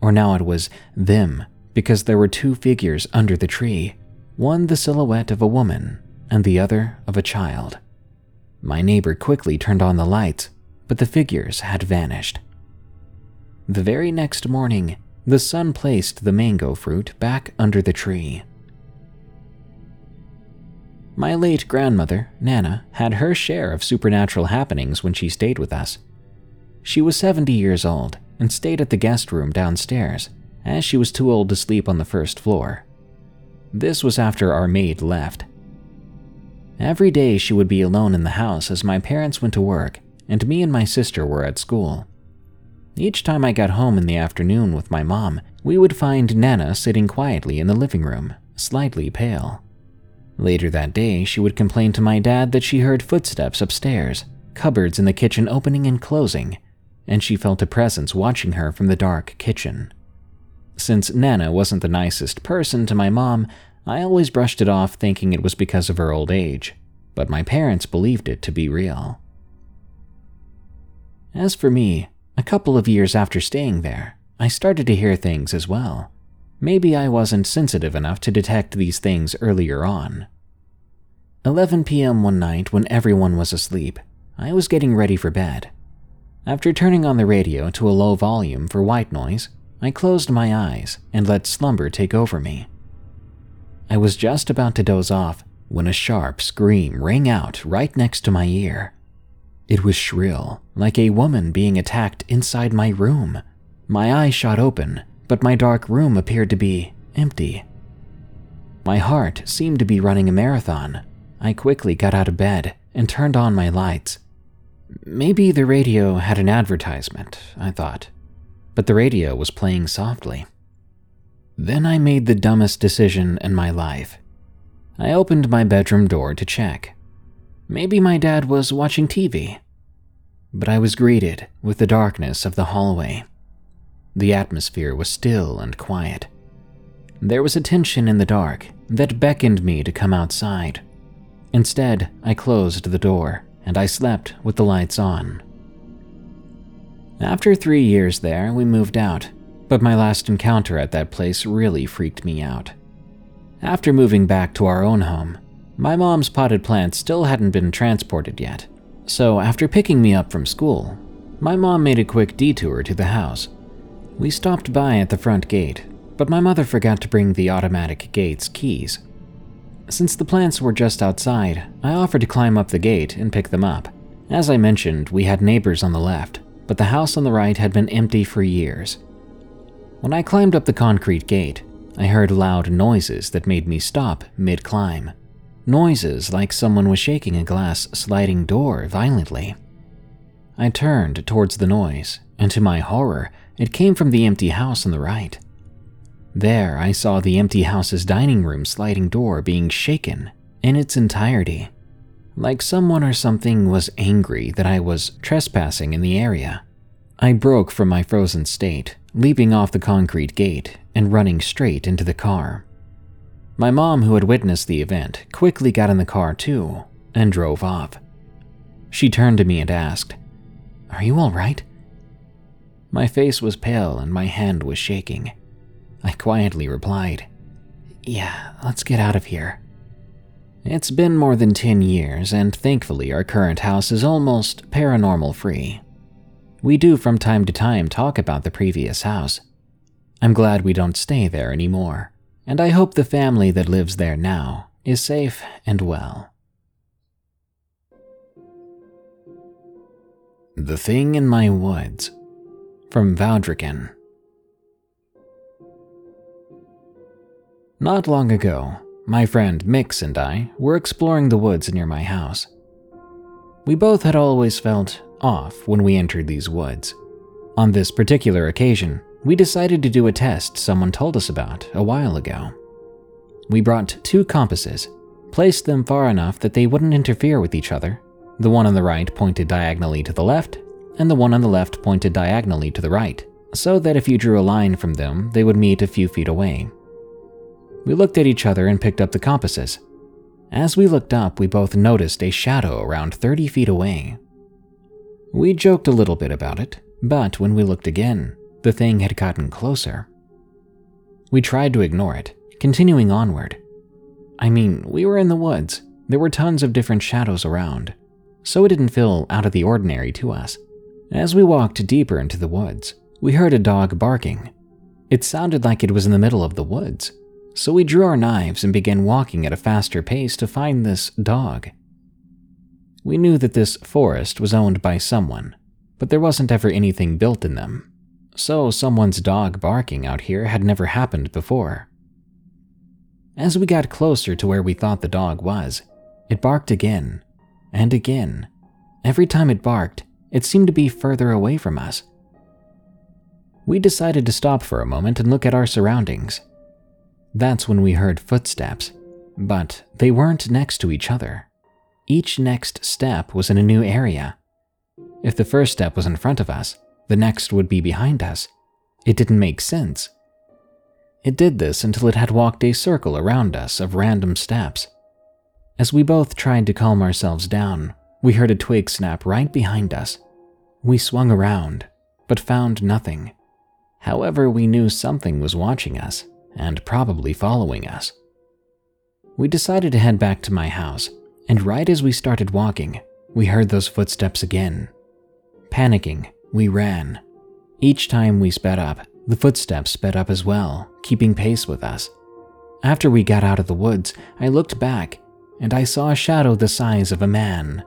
Or now it was them, because there were two figures under the tree, one the silhouette of a woman and the other of a child. My neighbor quickly turned on the lights, but the figures had vanished. The very next morning, the sun placed the mango fruit back under the tree. My late grandmother, Nana, had her share of supernatural happenings when she stayed with us. She was seventy years old and stayed at the guest room downstairs, as she was too old to sleep on the first floor. This was after our maid left. Every day she would be alone in the house as my parents went to work and me and my sister were at school. Each time I got home in the afternoon with my mom, we would find Nana sitting quietly in the living room, slightly pale. Later that day, she would complain to my dad that she heard footsteps upstairs, cupboards in the kitchen opening and closing, and she felt a presence watching her from the dark kitchen. Since Nana wasn't the nicest person to my mom, I always brushed it off thinking it was because of her old age, but my parents believed it to be real. As for me, a couple of years after staying there, I started to hear things as well. Maybe I wasn't sensitive enough to detect these things earlier on. eleven p.m. one night when everyone was asleep, I was getting ready for bed. After turning on the radio to a low volume for white noise, I closed my eyes and let slumber take over me. I was just about to doze off when a sharp scream rang out right next to my ear. It was shrill, like a woman being attacked inside my room. My eyes shot open, but my dark room appeared to be empty. My heart seemed to be running a marathon. I quickly got out of bed and turned on my lights. Maybe the radio had an advertisement, I thought, but the radio was playing softly. Then I made the dumbest decision in my life. I opened my bedroom door to check. Maybe my dad was watching T V. But I was greeted with the darkness of the hallway. The atmosphere was still and quiet. There was a tension in the dark that beckoned me to come outside. Instead, I closed the door and I slept with the lights on. After three years there, we moved out, but my last encounter at that place really freaked me out. After moving back to our own home, my mom's potted plants still hadn't been transported yet, So after picking me up from school, my mom made a quick detour to the house. We stopped by at the front gate, but my mother forgot to bring the automatic gate's keys. Since the plants were just outside, I offered to climb up the gate and pick them up. As I mentioned, we had neighbors on the left, but the house on the right had been empty for years. When I climbed up the concrete gate, I heard loud noises that made me stop mid-climb. Noises like someone was shaking a glass sliding door violently. I turned towards the noise, and to my horror, it came from the empty house on the right. There, I saw the empty house's dining room sliding door being shaken in its entirety. Like someone or something was angry that I was trespassing in the area. I broke from my frozen state, leaping off the concrete gate and running straight into the car. My mom, who had witnessed the event, quickly got in the car too and drove off. She turned to me and asked, "Are you all right?" My face was pale and my hand was shaking. I quietly replied, "Yeah, let's get out of here." It's been more than ten years, and thankfully our current house is almost paranormal free. We do from time to time talk about the previous house. I'm glad we don't stay there anymore, and I hope the family that lives there now is safe and well. The Thing in My Woods, from Vaudrican. Not long ago, my friend Mix and I were exploring the woods near my house. We both had always felt off when we entered these woods. On this particular occasion, we decided to do a test someone told us about a while ago. We brought two compasses, placed them far enough that they wouldn't interfere with each other. The one on the right pointed diagonally to the left, and the one on the left pointed diagonally to the right, so that if you drew a line from them, they would meet a few feet away. We looked at each other and picked up the compasses. As we looked up, we both noticed a shadow around thirty feet away. We joked a little bit about it, but when we looked again, the thing had gotten closer. We tried to ignore it, continuing onward. I mean, we were in the woods. There were tons of different shadows around, so it didn't feel out of the ordinary to us. As we walked deeper into the woods, we heard a dog barking. It sounded like it was in the middle of the woods. So we drew our knives and began walking at a faster pace to find this dog. We knew that this forest was owned by someone, but there wasn't ever anything built in them, so someone's dog barking out here had never happened before. As we got closer to where we thought the dog was, it barked again and again. Every time it barked, it seemed to be further away from us. We decided to stop for a moment and look at our surroundings. That's when we heard footsteps, but they weren't next to each other. Each next step was in a new area. If the first step was in front of us, the next would be behind us. It didn't make sense. It did this until it had walked a circle around us of random steps. As we both tried to calm ourselves down, we heard a twig snap right behind us. We swung around, but found nothing. However, we knew something was watching us, and probably following us. We decided to head back to my house, and right as we started walking, we heard those footsteps again. Panicking, we ran. Each time we sped up, the footsteps sped up as well, keeping pace with us. After we got out of the woods, I looked back, and I saw a shadow the size of a man.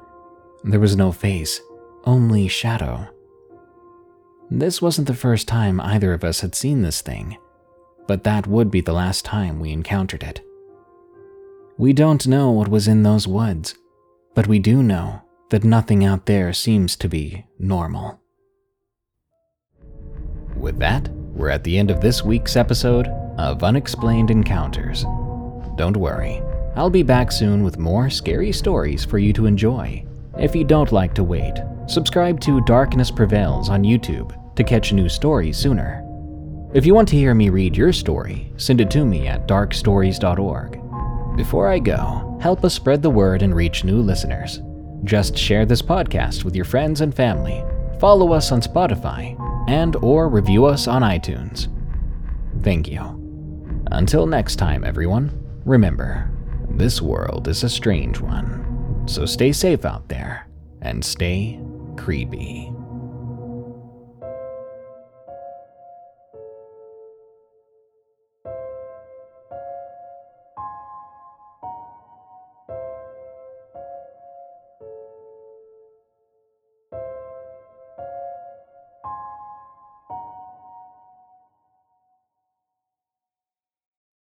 There was no face, only shadow. This wasn't the first time either of us had seen this thing, but that would be the last time we encountered it. We don't know what was in those woods, but we do know that nothing out there seems to be normal. With that, we're at the end of this week's episode of Unexplained Encounters. Don't worry, I'll be back soon with more scary stories for you to enjoy. If you don't like to wait, subscribe to Darkness Prevails on YouTube to catch new stories sooner. If you want to hear me read your story, send it to me at dark stories dot org. Before I go, help us spread the word and reach new listeners. Just share this podcast with your friends and family, follow us on Spotify, and or review us on iTunes. Thank you. Until next time, everyone, remember, this world is a strange one, so stay safe out there and stay creepy.